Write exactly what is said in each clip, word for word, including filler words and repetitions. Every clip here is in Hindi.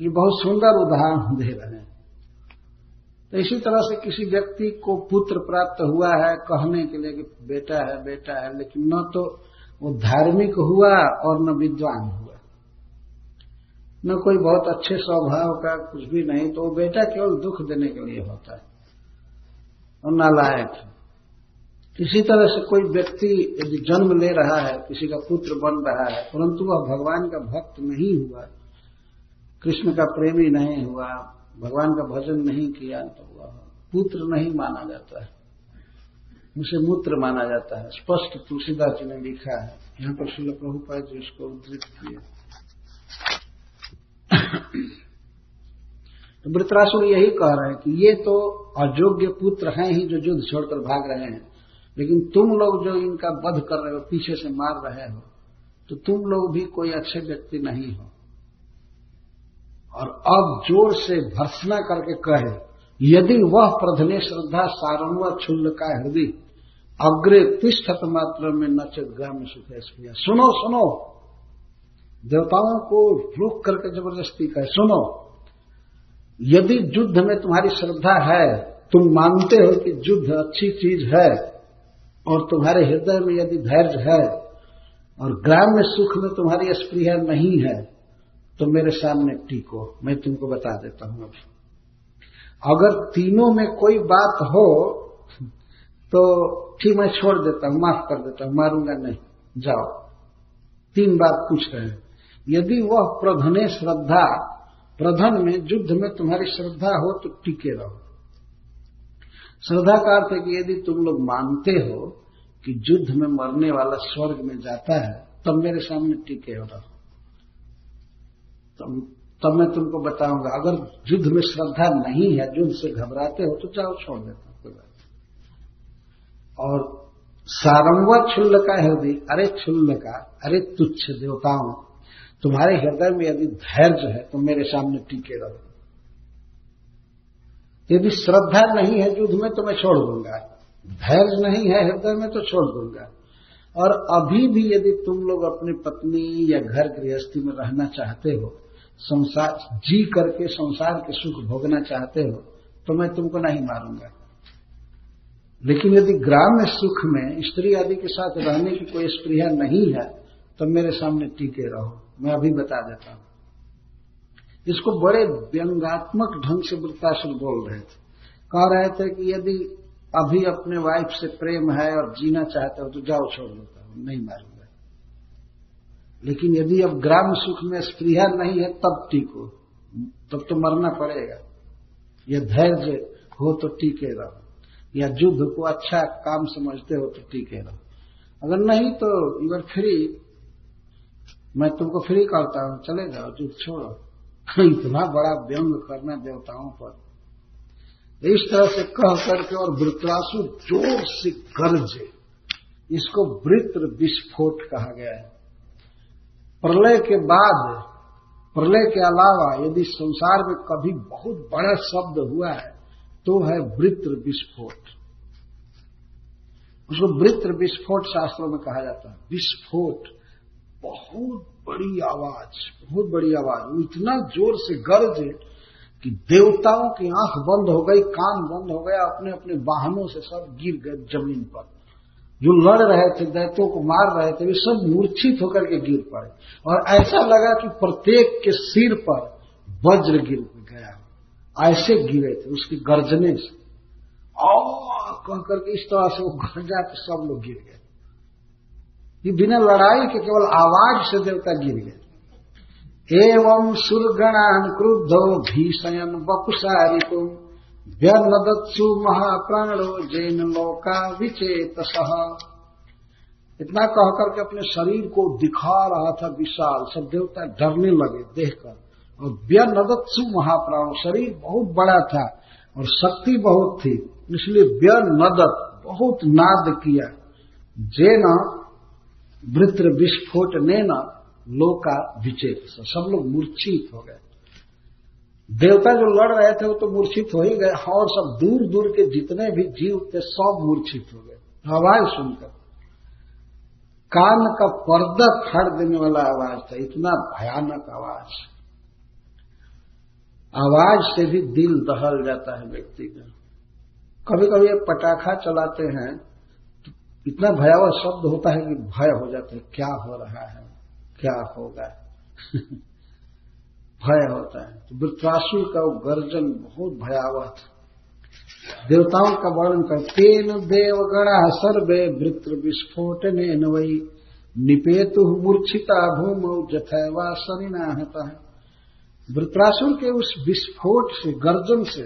ये बहुत सुंदर उदाहरण दे रहे हैं। तो इसी तरह से किसी व्यक्ति को पुत्र प्राप्त हुआ है कहने के लिए कि बेटा है बेटा है, लेकिन न तो वो धार्मिक हुआ और न विद्वान हुआ, न कोई बहुत अच्छे स्वभाव का, कुछ भी नहीं, तो वो बेटा केवल दुख देने के लिए होता है और नालायक। इसी तरह से कोई व्यक्ति यदि जन्म ले रहा है, किसी का पुत्र बन रहा है, परंतु वह भगवान का भक्त नहीं हुआ, कृष्ण का प्रेमी नहीं हुआ, भगवान का भजन नहीं किया, तो वह पुत्र नहीं माना जाता है, उसे मूत्र माना जाता है। स्पष्ट तुलसीदास जी ने लिखा है, यहाँ पर श्रील प्रभुपाद जी उसको उद्धृत किए। तो वृत्रासुर यही कह रहे हैं कि ये तो अयोग्य पुत्र हैं ही जो युद्ध छोड़कर भाग रहे हैं, लेकिन तुम लोग जो इनका वध कर रहे हो, पीछे से मार रहे हो, तो तुम लोग भी कोई अच्छे व्यक्ति नहीं हो। और अब जोर से भर्त्सना करके कहे, यदि वह प्रधने श्रद्धा सारंवा छुल्ल का हृदय अग्रे तिष्ठत मात्र में नचत ग्राम सुखेश किया। सुनो सुनो, देवताओं को रोक करके जबरदस्ती कहे, सुनो, यदि युद्ध में तुम्हारी श्रद्धा है, तुम मानते हो कि युद्ध अच्छी चीज है, और तुम्हारे हृदय में यदि धैर्य है, और ग्राम्य सुख में तुम्हारी स्पृहा नहीं है, तो मेरे सामने टीको, मैं तुमको बता देता हूं। अगर तीनों में कोई बात हो तो ठीक, मैं छोड़ देता हूं, माफ कर देता हूं, मारूंगा नहीं, जाओ। तीन बात पूछ रहे हैं, यदि वह प्रधने श्रद्धा, प्रधन में युद्ध में तुम्हारी श्रद्धा हो तो टिके रहो। श्रद्धा का अर्थ है कि यदि तुम लोग मानते हो कि युद्ध में मरने वाला स्वर्ग में जाता है, तब मेरे सामने टिके हो रहा, तब तब मैं तुमको बताऊंगा। अगर युद्ध में श्रद्धा नहीं है, युद्ध से घबराते हो, तो जाओ, छोड़ देता हूं, कोई बात नहीं। और सारंगवा छुल्ल का हृदय, अरे छुल्ल का, अरे तुच्छ देवताओं, तुम्हारे हृदय में यदि धैर्य है तो मेरे सामने टिके रहो। यदि श्रद्धा नहीं है युद्ध में तो मैं छोड़ दूंगा, धैर्य नहीं है हृदय में तो छोड़ दूंगा। और अभी भी यदि तुम लोग अपनी पत्नी या घर गृहस्थी में रहना चाहते हो, संसार जी करके संसार के सुख भोगना चाहते हो, तो मैं तुमको नहीं मारूंगा। लेकिन यदि ग्राम्य सुख में स्त्री आदि के साथ रहने की कोई स्पृहा नहीं है, तो मेरे सामने टिके रहो, मैं अभी बता देता हूं। इसको बड़े व्यंगात्मक ढंग से वृत्रासुर बोल रहे थे, कह रहे थे कि यदि अभी अपने वाइफ से प्रेम है और जीना चाहते हो तो जाओ, छोड़ देता हूं, नहीं मारूंगा। लेकिन यदि अब ग्राम सुख में स्पृहा नहीं है तब टिको, तब तो मरना पड़ेगा। या धैर्य हो तो टिके रहो, या युद्ध को अच्छा काम समझते हो तो टिके रहो, अगर नहीं तो यू आर फ्री, मैं तुमको फ्री करता हूं, चले जाओ, युद्ध छोड़ो। इतना बड़ा व्यंग करना देवताओं पर, इस तरह से कह करके और वृत्रासुर जोर से गर्जे, इसको वृत्र विस्फोट कहा गया है। प्रलय के बाद, प्रलय के अलावा यदि संसार में कभी बहुत बड़ा शब्द हुआ है तो है वृत्र विस्फोट। उसको वृत्र विस्फोट शास्त्रों में कहा जाता है। विस्फोट बहुत बड़ी आवाज, बहुत बड़ी आवाज, इतना जोर से गर्जे कि देवताओं की आंख बंद हो गई, कान बंद हो गया, अपने अपने वाहनों से सब गिर गए जमीन पर। जो लड़ रहे थे, दैत्यों को मार रहे थे, वे सब मूर्छित होकर के गिर पड़े, और ऐसा लगा कि प्रत्येक के सिर पर वज्र गिर गया, ऐसे गिरे थे उसके गर्जने से। और कह करके इस तरह से वो गर्जा के सब लोग गिर गए, ये बिना लड़ाई के केवल आवाज से देवता गिर गए। एवं सुरगणान क्रुद्धो भीषयन वपुसारिको व्यनदत्सु महाप्राणो जैन लोका विचेतसः। इतना कहकर के अपने शरीर को दिखा रहा था विशाल, सब देवता डरने लगे देखकर। और व्यनदत्सु महाप्राण, शरीर बहुत बड़ा था और शक्ति बहुत थी, इसलिए व्यनदत बहुत नाद किया। जैन वृत्र विस्फोट ने न लोका विचेत, सब लोग मूर्छित हो गए। देवता जो लड़ रहे थे वो तो मूर्छित हो ही गए, और सब दूर दूर के जितने भी जीव थे सब मूर्छित हो गए आवाज सुनकर। कान का पर्दा फाड़ देने वाला आवाज था, इतना भयानक आवाज। आवाज से भी दिल दहल जाता है व्यक्ति का। कभी कभी पटाखा चलाते हैं तो इतना भयावह शब्द होता है कि भय हो जाता है, क्या हो रहा है, क्या होगा भय होता है। तो वृत्रासुर का वो गर्जन बहुत भयावह था। देवताओं का वर्णन करते न देवगणा सर्वे वृत्र विस्फोटने न वही निपेतु मूर्छिता भूमौ जथैवा सनिनाहता है। वृत्रासुर के उस विस्फोट से, गर्जन से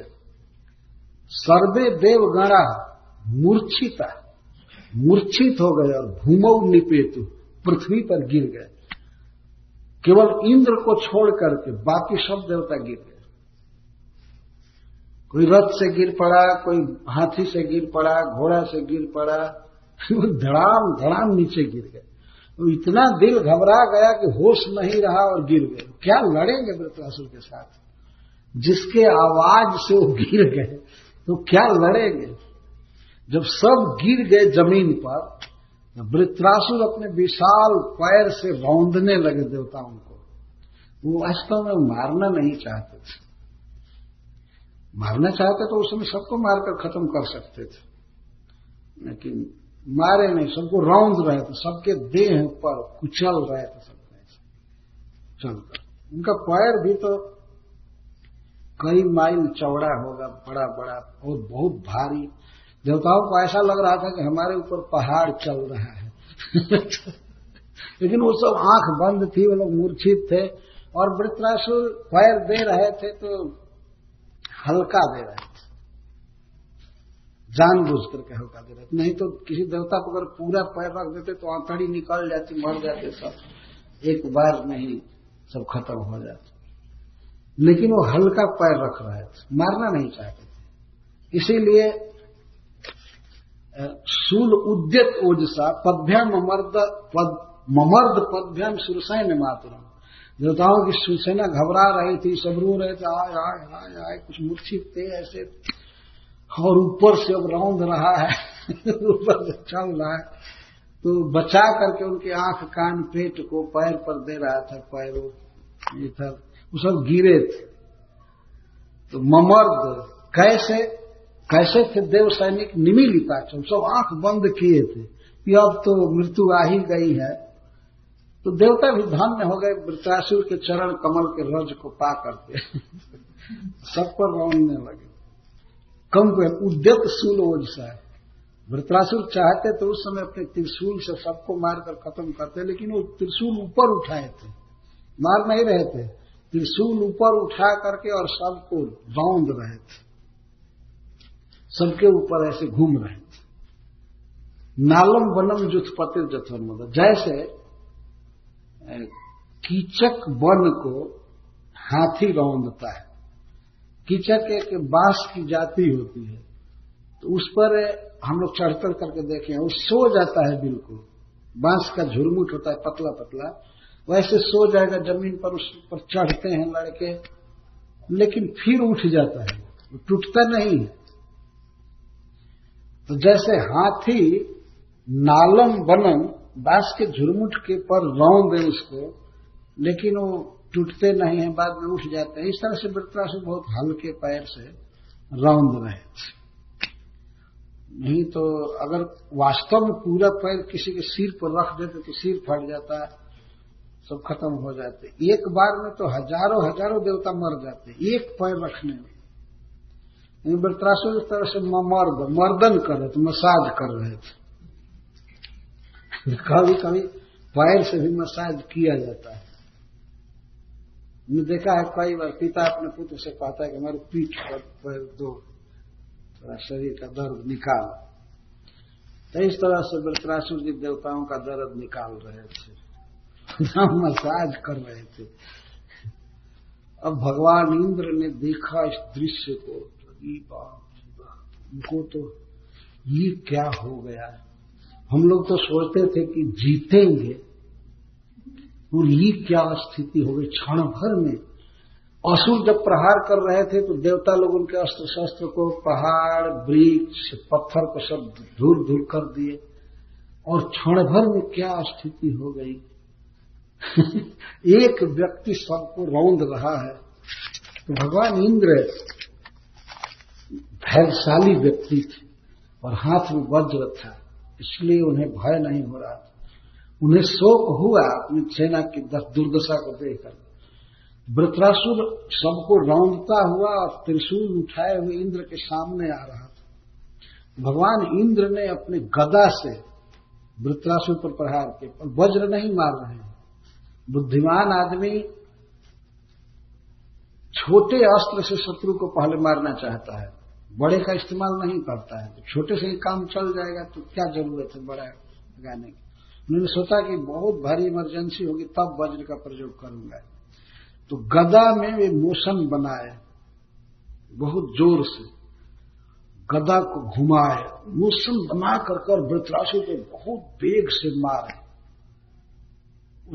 सर्वे देवगणा मूर्छिता, मूर्छित हो गए और भूमौ निपेतु पृथ्वी पर गिर गए। केवल इंद्र को छोड़ करके बाकी सब देवता गिर गए। कोई रथ से गिर पड़ा, कोई हाथी से गिर पड़ा, घोड़ा से गिर पड़ा, वो धड़ाम धड़ाम नीचे गिर गए। तो इतना दिल घबरा गया कि होश नहीं रहा और गिर गए। क्या लड़ेंगे वृत्रासुर के साथ, जिसके आवाज से वो गिर गए, तो क्या लड़ेंगे। जब सब गिर गए जमीन पर, वृत्रासुर अपने विशाल पैर से रौंदने लगे देवताओं को। वो वास्तव में मारना नहीं चाहते थे, मारना चाहते तो उस समय सबको मारकर खत्म कर सकते थे, लेकिन मारे नहीं, सबको रौंद रहे थे, सबके देह पर कुचल रहे थे, सबके चलकर। उनका पैर भी तो कई माइल चौड़ा होगा, बड़ा बड़ा और बहुत भारी। देवताओं को ऐसा लग रहा था कि हमारे ऊपर पहाड़ चल रहा है लेकिन वो सब आंख बंद थी, वो लोग मूर्छित थे। और वृत्रासुर पैर दे रहे थे तो हल्का दे रहे थे, जानबूझ करके हल्का दे रहे थे। नहीं तो किसी देवता को अगर पूरा पैर रख देते तो आंतड़ी निकल जाती, मर जाते सब, एक बार नहीं सब खत्म हो जाते। लेकिन वो हल्का पैर रख रहे थे, मारना नहीं चाहते थे। इसीलिए शूल उद्यत ओजसा पद्भ्याम ममर्द पद, ममर्द पद्भ्याम सुरसेन मातुरम। देवताओं की सुरसेना घबरा रही थी, सब रो रहे थे, आय आय आय आय, कुछ मूर्छित थे ऐसे, और ऊपर से अब रौंद रहा है ऊपर से चल रहा है। तो बचा करके उनके आंख कान पेट को पैर पर दे रहा था, पैर ये था, वो सब गिरे थे। तो ममर्द कैसे कैसे थे देव सैनिक निमीलिताक्ष, सब आंख बंद किए थे कि अब तो मृत्यु आ ही गई है। तो देवता भी धन्य हो गए वृत्रासुर के चरण कमल के रज को पा करके सब पर रौंदने लगे। कम उद्यत शूल ओजसा, वृत्रासुर चाहते तो उस समय अपने त्रिशूल से सबको मारकर खत्म करते, लेकिन वो त्रिशूल ऊपर उठाए थे, मार नहीं रहे थे, त्रिशूल ऊपर उठा करके और सबको रौंद रहे थे, सबके ऊपर ऐसे घूम रहे थे। नालम वनम जुत्पतिर जथोन्मद, जैसे कीचक वन को हाथी रौंदता है। कीचक एक बांस की जाति होती है, तो उस पर हम लोग चढ़ करके देखे हैं, वो सो जाता है बिल्कुल, बांस का झुरमुट होता है पतला पतला, वैसे सो जाएगा जमीन पर। उस पर चढ़ते हैं लड़के, लेकिन फिर उठ जाता है, वो टूटता नहीं है। तो जैसे हाथी नालम बनम बांस के झुरमुट के पर रौंद है उसको, लेकिन वो टूटते नहीं है, बाद में उठ जाते हैं। इस तरह से वृत्रासुर बहुत हल्के पैर से रौंद रहे थे। नहीं तो अगर वास्तव में पूरा पैर किसी के सिर पर रख देते तो सिर फट जाता, सब खत्म हो जाते। एक बार में तो हजारों हजारों देवता मर जाते एक पैर रखने में। वृत्रासुर इस तरह से मर्द मर्दन कर रहे थे, मसाज कर रहे थे। कभी कभी पैर से भी मसाज किया जाता है। मैंने देखा है कई बार पिता अपने पुत्र से कहता है कि हमारे पीठ पर पैर दो, थोड़ा शरीर का दर्द निकाल। तो इस तरह से वृत्रासुर जी देवताओं का दर्द निकाल रहे थे, मसाज कर रहे थे। अब भगवान इंद्र ने देखा इस दृश्य को, उनको तो ये क्या हो गया, हम लोग तो सोचते थे कि जीतेंगे, और ये क्या स्थिति हो गई। क्षण भर में असुर जब प्रहार कर रहे थे तो देवता लोग उनके अस्त्र शस्त्र को, पहाड़ वृक्ष पत्थर को सब धूल धूल कर दिए, और क्षण भर में क्या स्थिति हो गई एक व्यक्ति सबको रौंद रहा है, तो भगवान इंद्र भयशाली व्यक्ति थे और हाथ में वज्र था, इसलिए उन्हें भय नहीं हो रहा था। उन्हें शोक हुआ अपनी सेना की दुर्दशा को देखकर। वृत्रासुर सबको रौंदता हुआ और त्रिशूल उठाए हुए इंद्र के सामने आ रहा था। भगवान इंद्र ने अपने गदा से वृत्रासुर पर प्रहार किया, पर वज्र नहीं मार रहे हैं। बुद्धिमान आदमी छोटे अस्त्र से शत्रु को पहले मारना चाहता है, बड़े का इस्तेमाल नहीं करता है। छोटे से ही काम चल जाएगा तो क्या जरूरत है बड़ा लगाने की। उन्होंने सोचा कि बहुत भारी इमरजेंसी होगी तब वज्र का प्रयोग करूंगा, तो गदा में वे मोशन बनाए, बहुत जोर से गदा को घुमाए, मोशन बना कर कर वृत्रासुर को बहुत वेग से मारे।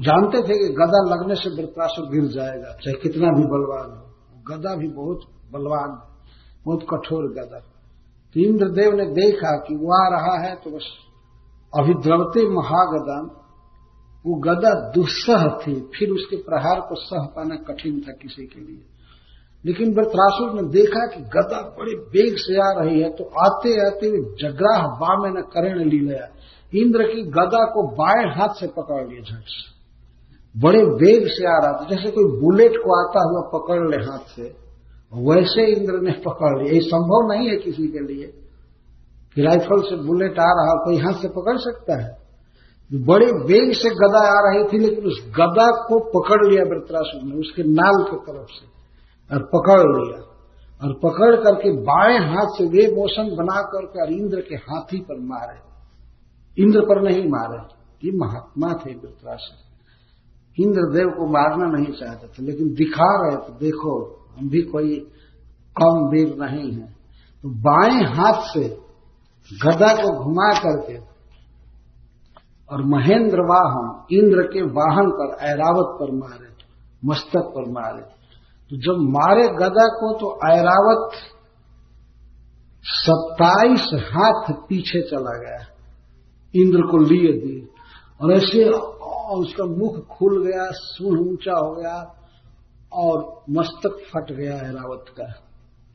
जानते थे कि गदा लगने से वृत्रासुर गिर जाएगा, चाहे कितना भी बलवान हो। गदा भी बहुत बलवान, बहुत कठोर गदा। तो इंद्रदेव ने देखा कि वो आ रहा है, तो बस अभिद्रवते महागदाम, वो गदा दुस्सह थी, फिर उसके प्रहार को सह पाना कठिन था किसी के लिए। लेकिन वृत्रासुर ने देखा कि गदा बड़े वेग से आ रही है, तो आते आते जगराह बामे न करेण लीलया, इंद्र की गदा को बाएं हाथ से पकड़ लिया। झट से बड़े वेग से आ रहा था, जैसे कोई बुलेट को आता हुआ पकड़ ले हाथ से, वैसे इंद्र ने पकड़ लिया। ये संभव नहीं है किसी के लिए कि राइफल से बुलेट आ रहा कोई हाथ से पकड़ सकता है। बड़े वेग से गदा आ रही थी, लेकिन उस गदा को पकड़ लिया वृत्रासुर ने उसके नाल की तरफ से, और पकड़ लिया और पकड़ करके बाएं हाथ से वे मोशन बना करके और इंद्र के हाथी पर मारे, इंद्र पर नहीं मारे। ये महात्मा थे वृत्रासुर, इंद्रदेव को मारना नहीं चाहते थे, लेकिन दिखा रहे थे देखो हम भी कोई कम वीर नहीं है। तो बाएं हाथ से गदा को घुमा करके और महेंद्र वाहन, इंद्र के वाहन पर, ऐरावत पर मारे, मस्तक पर मारे। तो जब मारे गदा को तो ऐरावत सत्ताईस हाथ पीछे चला गया, इंद्र को लिए दिए, और ऐसे उसका मुख खुल गया, सूंड ऊंचा हो गया और मस्तक फट गया ऐरावत का।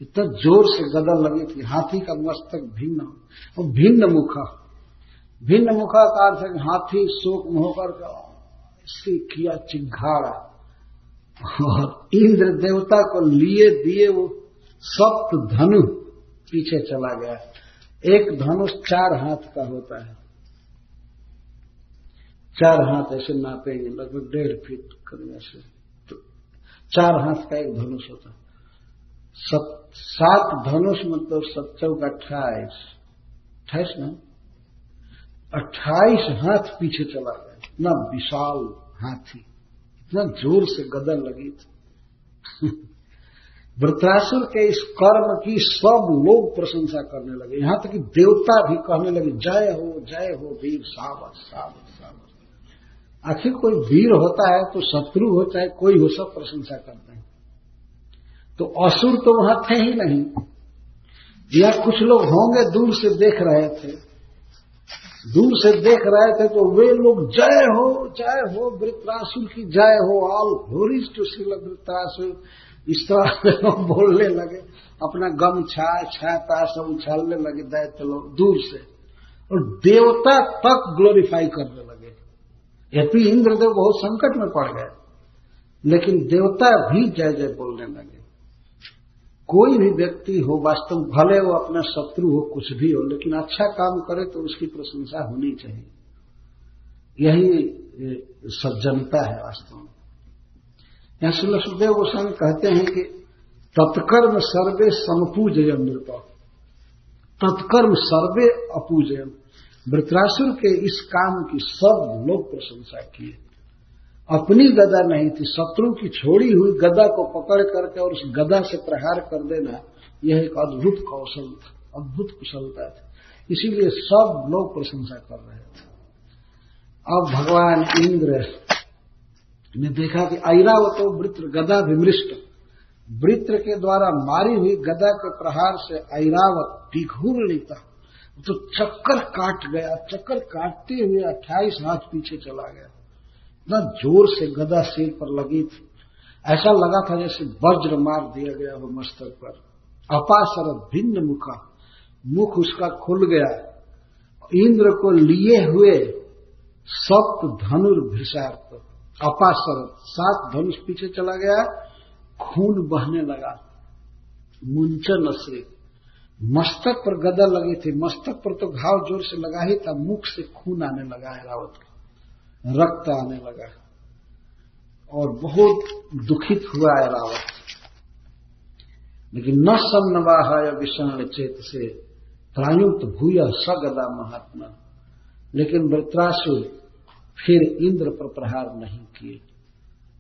इतना जोर से गदा लगी थी, हाथी का मस्तक भिन्न और भिन्न मुखा। भिन्न मुखा का अर्थ है कि हाथी शोक में होकर ऐसे किया चिंघाड़ा, और इंद्र देवता को लिए दिए वो सप्त धनु पीछे चला गया। एक धनुष चार हाथ का होता है, चार हाथ ऐसे नापेंगे लगभग डेढ़ फीट करने से, चार हाथ का एक धनुष होता है। सत, सात धनुष मतलब सत्तौ का अट्ठाईस, अट्ठाईस ना, अट्ठाईस हाथ पीछे चला गया। इतना विशाल हाथी, इतना जोर से गदा लगी थी। वृत्रासुर के इस कर्म की सब लोग प्रशंसा करने लगे, यहां तक कि देवता भी कहने लगे जय हो जय हो वीर, सावध सावध सावध। आखिर कोई वीर होता है तो शत्रु होता है, कोई हो सब प्रशंसा करते हैं। तो असुर तो वहां थे ही नहीं, या कुछ लोग होंगे दूर से देख रहे थे। दूर से देख रहे थे तो वे लोग जय हो जय हो वृत्रासुर की जय हो, all glories to Shri Vritrasura, इस तरह बोलने लगे। अपना गम छाया छाया सब उछालने लगे दैत्य लोग दूर से, और देवता तक ग्लोरीफाई करने लगे। यद्यपि इंद्रदेव बहुत संकट में पड़ गए, लेकिन देवता भी जय जय बोलने लगे। कोई भी व्यक्ति हो वास्तव, भले वो अपना शत्रु हो कुछ भी हो, लेकिन अच्छा काम करे तो उसकी प्रशंसा होनी चाहिए। यही सज्जनता है वास्तव में। यहाँ श्री सुखदेव गोस्वामी कहते हैं कि तत्कर्म सर्वे समपूजयम नृप, तत्कर्म सर्वे अपूजयम। वृत्रासुर के इस काम की सब लोग प्रशंसा किए। अपनी गदा नहीं थी, शत्रु की छोड़ी हुई गदा को पकड़ करके और उस गदा से प्रहार कर देना, यह एक अद्भुत कौशल था, अद्भुत कुशलता थी। इसीलिए सब लोग प्रशंसा कर रहे थे। अब भगवान इंद्र ने देखा कि ऐरावतो वृत्र गदा विमृष्ट, वृत्र के द्वारा मारी हुई गदा के प्रहार से ऐरावत विघूर्णिता, तो चक्कर काट गया। चक्कर काटते हुए अट्ठाईस हाथ पीछे चला गया। इतना जोर से गदा सिर पर लगी थी। ऐसा लगा था जैसे वज्र मार दिया गया हो मस्तक पर। अपासर भिन्न मुखा, मुख उसका खुल गया। इंद्र को लिए हुए सप्त धनुर्भिषार्थ, अपासर सात धनुष पीछे चला गया। खून बहने लगा, मुंचन अश्रित। मस्तक पर गदा लगी थी, मस्तक पर तो घाव जोर से लगा ही था, मुख से खून आने लगा है, रावत का रक्त आने लगा और बहुत दुखित हुआ है रावत। लेकिन न समनवाह विषाण चेत से प्रायुक्त भूय स गदा महात्मा। लेकिन वृत्रासुर फिर इंद्र पर प्रहार नहीं किए।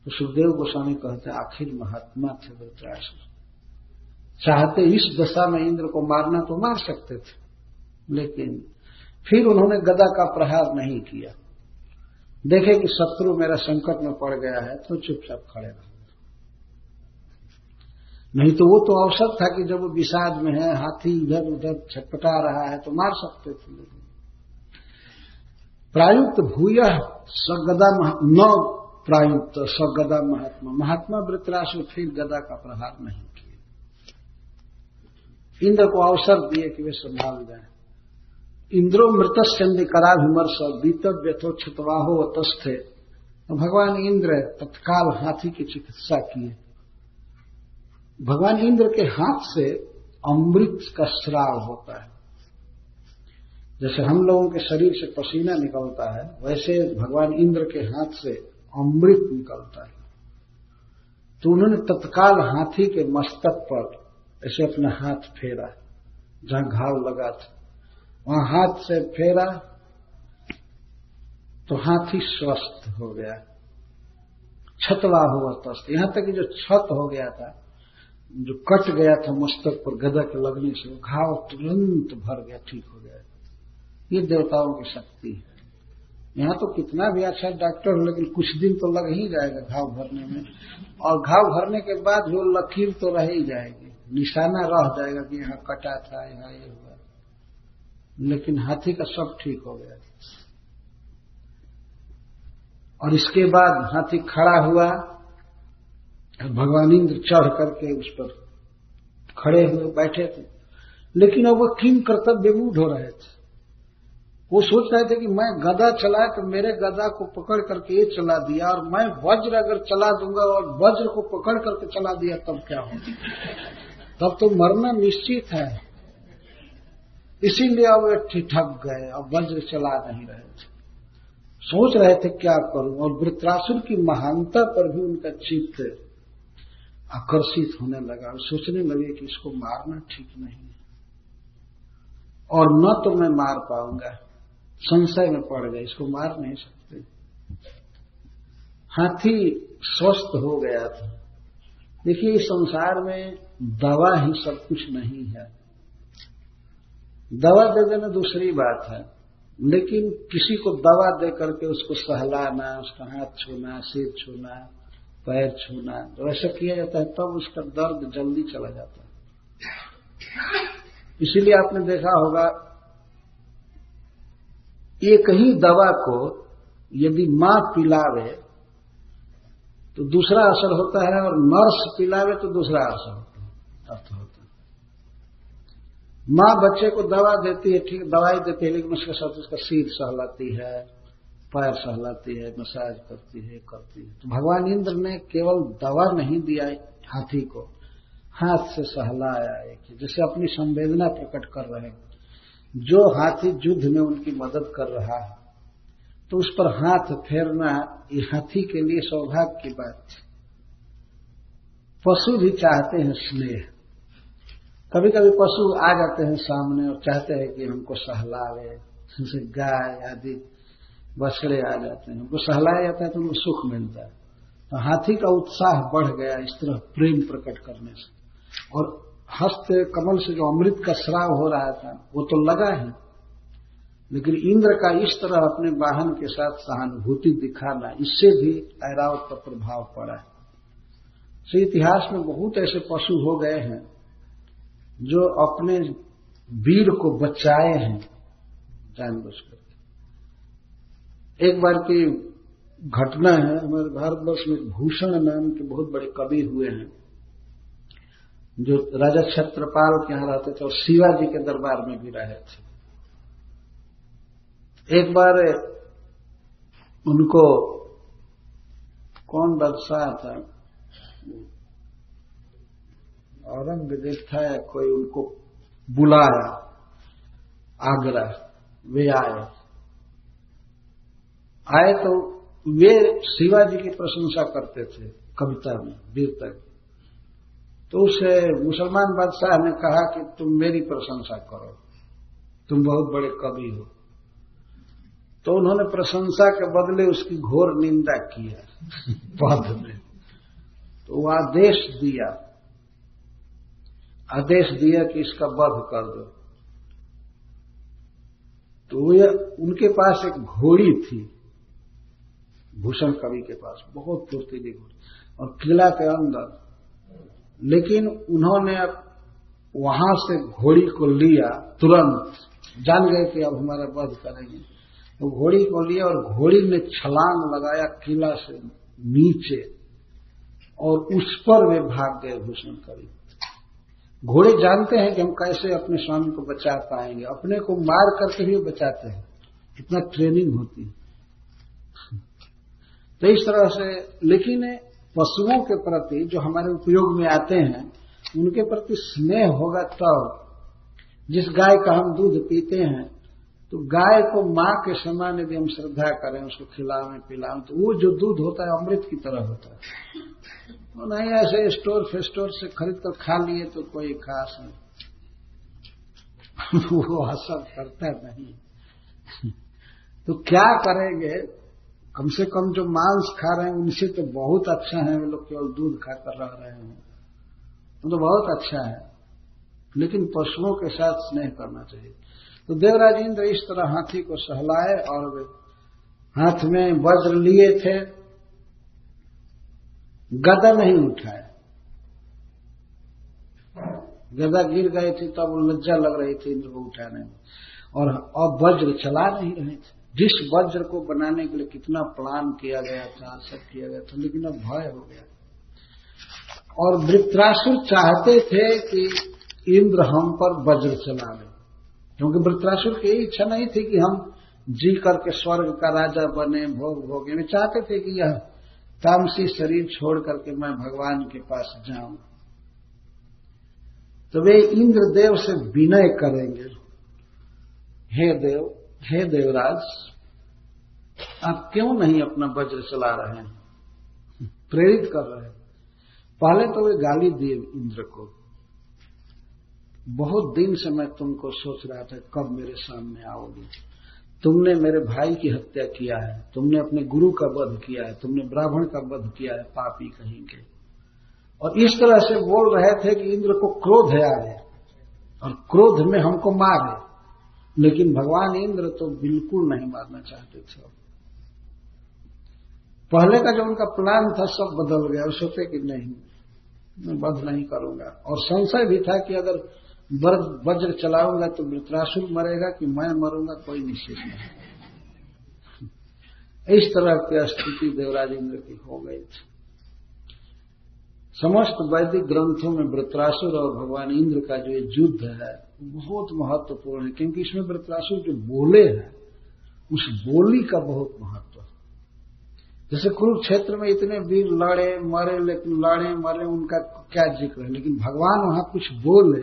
तो सुखदेव गोस्वामी कहते आखिर महात्मा थे वृत्रासुर। चाहते इस दशा में इंद्र को मारना तो मार सकते थे, लेकिन फिर उन्होंने गदा का प्रहार नहीं किया। देखे कि शत्रु मेरा संकट में पड़ गया है तो चुपचाप खड़े रहो, नहीं तो वो तो अवसर था कि जब वो विषाद में है, हाथी इधर उधर छटपटा रहा है तो मार सकते थे। लेकिन प्रायुक्त भूय सगदा न प्रायुक्त सगदा महात्मा महात्मा वृत्रासुर फिर गदा का प्रहार नहीं किया। इंद्र को अवसर दिए कि वे संभाल जाए। इंद्रो मृतस्यंदि करा विमर्श बीतव्यथोक्षतवाहो तस्थे। भगवान इंद्र तत्काल हाथी की चिकित्सा किए। भगवान इंद्र के हाथ से अमृत का स्राव होता है। जैसे हम लोगों के शरीर से पसीना निकलता है, वैसे भगवान इंद्र के हाथ से अमृत निकलता है। तो उन्होंने तत्काल हाथी के मस्तक पर ऐसे अपना हाथ फेरा, जहां घाव लगा था वहां हाथ से फेरा तो हाथी स्वस्थ हो गया। छतवा हुआ तस्त, यहां तक कि जो छत हो गया था, जो कट गया था मस्तक पर गदा के लगने से, वो घाव तुरंत भर गया, ठीक हो गया। ये देवताओं की शक्ति है। यहाँ तो कितना भी अच्छा डॉक्टर हो, लेकिन कुछ दिन तो लग ही जाएगा घाव भरने में, और घाव भरने के बाद वो लकीर तो रह ही जाएगी, निशाना रह जाएगा कि यहाँ कटा था, यहाँ ये हुआ। लेकिन हाथी का सब ठीक हो गया। और इसके बाद हाथी खड़ा हुआ, भगवान इंद्र चढ़ करके उस पर खड़े हुए बैठे थे। लेकिन अब वो किम कर्तव्य मूढ़ हो रहे थे। वो सोच रहे थे कि मैं गदा चलाया तो मेरे गदा को पकड़ करके ये चला दिया, और मैं वज्र अगर चला दूंगा और वज्र को पकड़ करके चला दिया तब क्या होगा, तब तो मरना निश्चित है। इसीलिए अब वे ठिठक गए, अब वज्र चला नहीं रहे थे। सोच रहे थे क्या करूं, और वृत्रासुर की महानता पर भी उनका चित्त आकर्षित होने लगा। सोचने लगे कि इसको मारना ठीक नहीं है, और न तो मैं मार पाऊंगा, संशय में पड़ गए, इसको मार नहीं सकते। हाथी स्वस्थ हो गया था। देखिए, इस संसार में दवा ही सब कुछ नहीं है। दवा दे देना दूसरी बात है, लेकिन किसी को दवा दे करके उसको सहलाना, उसका हाथ छूना, सिर छूना, पैर छूना, तो ऐसा किया जाता है, तब उसका दर्द जल्दी चला जाता है। इसीलिए आपने देखा होगा, एक ही दवा को यदि मां पिलावे तो दूसरा असर होता है, और नर्स पिलावे तो दूसरा असर होता है, अर्थ होता है। मां बच्चे को दवा देती है, ठीक दवाई देती है, लेकिन उसके साथ उसका सिर सहलाती है, पैर सहलाती है, मसाज करती है करती है तो भगवान इंद्र ने केवल दवा नहीं दिया हाथी को, हाथ से सहलाया है, जैसे अपनी संवेदना प्रकट कर रहे हैं। जो हाथी युद्ध में उनकी मदद कर रहा है, तो उस पर हाथ फेरना ये हाथी के लिए सौभाग्य की बात है। पशु भी चाहते हैं स्नेह। कभी कभी पशु आ जाते हैं सामने और चाहते हैं कि हमको सहलावे, जैसे गाय आदि बछड़े आ जाते हैं, हमको सहलाया जाता है तो उनको सुख मिलता है। तो हाथी का उत्साह बढ़ गया इस तरह प्रेम प्रकट करने से, और हस्त कमल से जो अमृत का स्राव हो रहा था वो तो लगा है, लेकिन इंद्र का इस तरह अपने वाहन के साथ सहानुभूति दिखाना, इससे भी ऐरावत पर प्रभाव पड़ा है। तो इतिहास में बहुत ऐसे पशु हो गए हैं जो अपने वीर को बचाए हैं जानबूझकर। एक बार की घटना है। हमारे भारतवर्ष में भूषण नाम के बहुत बड़े कवि हुए हैं जो राजा छत्रपाल के यहां रहते थे और शिवाजी के दरबार में भी रहे थे। एक बार उनको कौन बादशाह था, औरंगजेब था, कोई उनको बुलाया आगरा। वे आए आए तो वे शिवाजी की प्रशंसा करते थे कविता में, वीरता की। तो उस मुसलमान बादशाह ने कहा कि तुम मेरी प्रशंसा करो, तुम बहुत बड़े कवि हो। तो उन्होंने प्रशंसा के बदले उसकी घोर निंदा किया पद में। तो वो आदेश दिया आदेश दिया कि इसका वध कर दो। तो उनके पास एक घोड़ी थी, भूषण कवि के पास बहुत फुर्तीली घोड़ी, और किला के अंदर। लेकिन उन्होंने वहां से घोड़ी को लिया, तुरंत जान गए कि अब हमारा वध करेंगे। तो घोड़ी को लिया और घोड़ी ने छलांग लगाया किला से नीचे, और उस पर वे भाग गए भूषण कवि। घोड़े जानते हैं कि हम कैसे अपने स्वामी को बचा पाएंगे, अपने को मार करके भी बचाते हैं, इतना ट्रेनिंग होती है। तो इस तरह से, लेकिन पशुओं के प्रति जो हमारे उपयोग में आते हैं उनके प्रति स्नेह होगा तब। जिस गाय का हम दूध पीते हैं तो गाय को मां के समान यदि हम श्रद्धा करें, उसको खिलाएं पिलाएं, तो वो जो दूध होता है अमृत की तरह होता है। तो नहीं ऐसे स्टोर फेस्टोर से खरीद कर खा लिए तो कोई खास नहीं वो असर करता नहीं। तो क्या करेंगे, कम से कम जो मांस खा रहे हैं उनसे तो बहुत अच्छा है। वे लोग केवल दूध खाकर रह रहे हैं, वो तो बहुत अच्छा है, लेकिन पशुओं के साथ स्नेह करना चाहिए। तो देवराज इंद्र इस तरह हाथी को सहलाए, और वे हाथ में वज्र लिए थे, गदा नहीं उठाया। गदा गिर गए थे तब वो लज्जा लग रही थी इंद्र को उठाने में, और अब वज्र चला नहीं रहे थे। जिस वज्र को बनाने के लिए कितना प्लान किया गया था, सब किया गया था, लेकिन अब भय हो गया। और वृत्रासुर चाहते थे कि इंद्र हम पर वज्र चला ले, क्योंकि वृत्रासुर की यही इच्छा नहीं थी कि हम जी करके स्वर्ग का राजा बने, भोग भोगे। वे चाहते थे कि यह तामसी शरीर छोड़ करके मैं भगवान के पास जाऊं। तो वे इंद्रदेव से विनय करेंगे, हे देव, हे देवराज, आप क्यों नहीं अपना वज्र चला रहे हैं, प्रेरित कर रहे हैं। पहले तो वे गाली दिए इंद्र को, बहुत दिन से मैं तुमको सोच रहा था कब मेरे सामने आओगे। तुमने मेरे भाई की हत्या किया है, तुमने अपने गुरु का वध किया है, तुमने ब्राह्मण का वध किया है, पापी कहेंगे। और इस तरह से बोल रहे थे कि इंद्र को क्रोध है आए और क्रोध में हमको मारे। लेकिन भगवान इंद्र तो बिल्कुल नहीं मारना चाहते थे। पहले का जो उनका प्लान था सब बदल गया। वो सोचे कि नहीं, मैं वध नहीं करूंगा। और संशय भी था कि अगर वज्र चलाऊंगा तो वृत्रासुर मरेगा कि मैं मरूंगा, कोई निश्चित नहीं। इस तरह की स्थिति देवराज इंद्र की हो गई थी। समस्त वैदिक ग्रंथों में वृत्रासुर और भगवान इंद्र का जो ये युद्ध है बहुत महत्वपूर्ण है, क्योंकि इसमें वृत्रासुर जो बोले हैं उस बोली का बहुत महत्व है। जैसे कुरुक्षेत्र में इतने वीर लड़े मरे, लेकिन लड़े मरे उनका क्या जिक्र है, लेकिन भगवान वहां कुछ बोले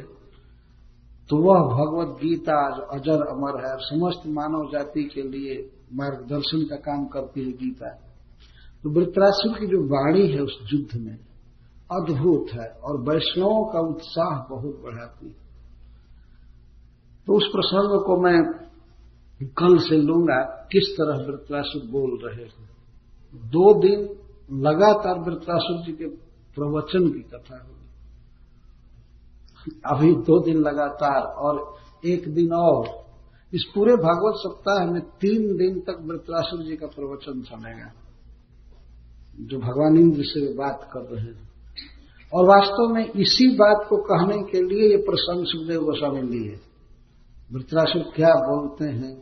तो वह भगवत गीता अजर अमर है और समस्त मानव जाति के लिए मार्गदर्शन का काम करती है गीता। तो वृत्रासुर की जो वाणी है उस युद्ध में अद्भुत है और वैष्णवों का उत्साह बहुत बढ़ाती है। तो उस प्रसंग को मैं कल से लूंगा, किस तरह वृत्रासुर बोल रहे हैं। दो दिन लगातार वृत्रासुर जी के प्रवचन की कथा होगी, अभी दो दिन लगातार और एक दिन और। इस पूरे भागवत सप्ताह में तीन दिन तक वृत्रासुर जी का प्रवचन चलेगा, जो भगवान इंद्र से बात कर रहे हैं। और वास्तव में इसी बात को कहने के लिए ये प्रसंग सुखदेव गोस्वामी लिए, वृत्रासुर क्या बोलते हैं।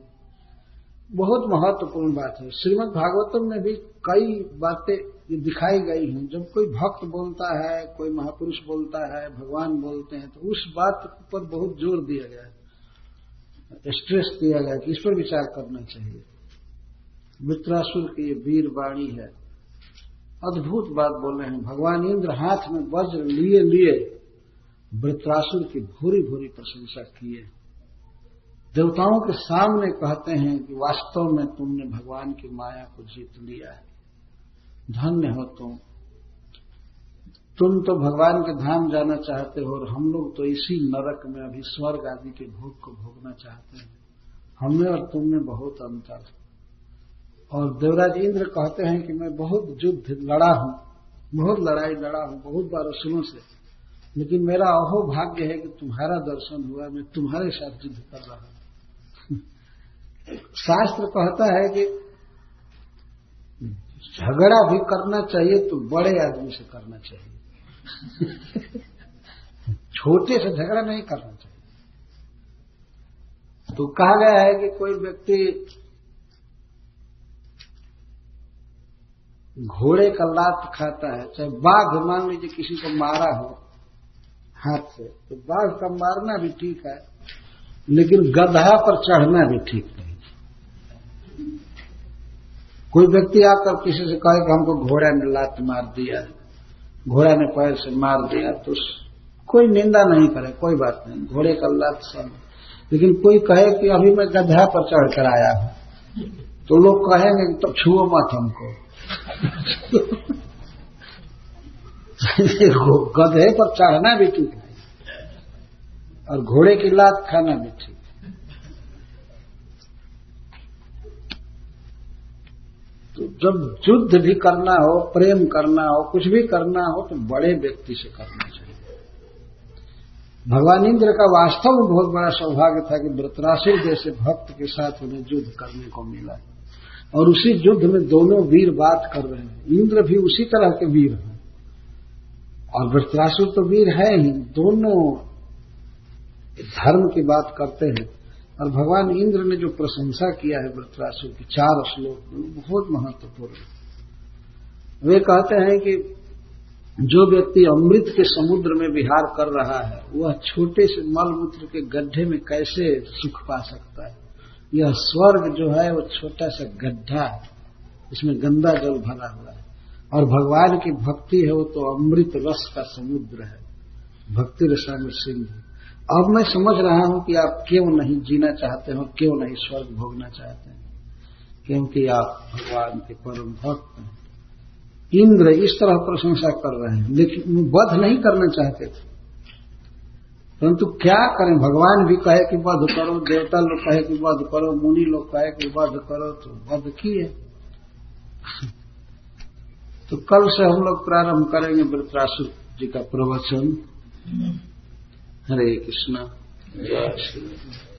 बहुत महत्वपूर्ण बात है। श्रीमद् भागवतम में भी कई बातें दिखाई गई हैं। जब कोई भक्त बोलता है, कोई महापुरुष बोलता है, भगवान बोलते हैं, तो उस बात पर बहुत जोर दिया गया है, स्ट्रेस दिया गया कि इस पर विचार करना चाहिए। वृत्रासुर की वीर वाणी है, अद्भुत बात बोल रहे हैं। भगवान इंद्र हाथ में वज्र लिए लिए वृत्रासुर की भूरी भूरी प्रशंसा किए। देवताओं के सामने कहते हैं कि वास्तव में तुमने भगवान की माया को जीत लिया है, धन्य हो तुम तुम तो भगवान के धाम जाना चाहते हो और हम लोग तो इसी नरक में अभी स्वर्ग आदि के भोग को भोगना चाहते हैं। हमने और तुम में बहुत अंतर है। और देवराज इंद्र कहते हैं कि मैं बहुत युद्ध लड़ा हूं, बहुत लड़ाई लड़ा हूं, बहुत बार असुरों से, लेकिन मेरा अहो भाग्य है कि तुम्हारा दर्शन हुआ, मैं तुम्हारे साथ युद्ध कर रहा हूं। शास्त्र कहता है कि झगड़ा भी करना चाहिए तो बड़े आदमी से करना चाहिए। छोटे से झगड़ा नहीं करना चाहिए। तो कहा गया है कि कोई व्यक्ति घोड़े का लात खाता है, चाहे बाघ मान लीजिए किसी को मारा हो हाथ से, तो बाघ का मारना भी ठीक है, लेकिन गधा पर चढ़ना भी ठीक नहीं। कोई व्यक्ति आकर किसी से कहे कि हमको घोड़ा ने लात मार दिया, घोड़ा ने पैर से मार दिया, तो कोई निंदा नहीं करे, कोई बात नहीं, घोड़े का लात सब। लेकिन कोई कहे कि अभी मैं गधा पर चढ़ कर आया हूं, तो लोग कहेंगे तो छुओ मत हमको। गधे पर चढ़ना भी ठीक है और घोड़े की लात खाना भी ठीक है। तो जब युद्ध भी करना हो, प्रेम करना हो, कुछ भी करना हो, तो बड़े व्यक्ति से करना चाहिए। भगवान इंद्र का वास्तव में बहुत बड़ा सौभाग्य था कि वृत्रासुर जैसे भक्त के साथ उन्हें युद्ध करने को मिला और उसी युद्ध में दोनों वीर बात कर रहे हैं। इंद्र भी उसी तरह के वीर हैं और वृत्रासुर तो वीर है ही, दोनों धर्म की बात करते हैं। और भगवान इंद्र ने जो प्रशंसा किया है वृत्रासुर की चार श्लोक में, बहुत महत्वपूर्ण है। वे कहते हैं कि जो व्यक्ति अमृत के समुद्र में विहार कर रहा है, वह छोटे से मलमूत्र के गड्ढे में कैसे सुख पा सकता है। यह स्वर्ग जो है वो छोटा सा गड्ढा है, इसमें गंदा जल भरा हुआ है। और भगवान की भक्ति है वो तो अमृत रस का समुद्र है, भक्ति रसामृत सिंधु। अब मैं समझ रहा हूं कि आप क्यों नहीं जीना चाहते हो, क्यों नहीं स्वर्ग भोगना चाहते हैं, क्योंकि आप भगवान के परम भक्त हैं। इंद्र इस तरह प्रशंसा कर रहे हैं, लेकिन वध नहीं करना चाहते थे, परंतु क्या करें, भगवान भी कहे कि वध करो, देवता लोग कहे कि वध करो, मुनि लोग कहे कि वध करो, तो वध किए। तो कल से हम लोग प्रारंभ करेंगे वृत्रासुर जी का प्रवचन। हरे कृष्णा।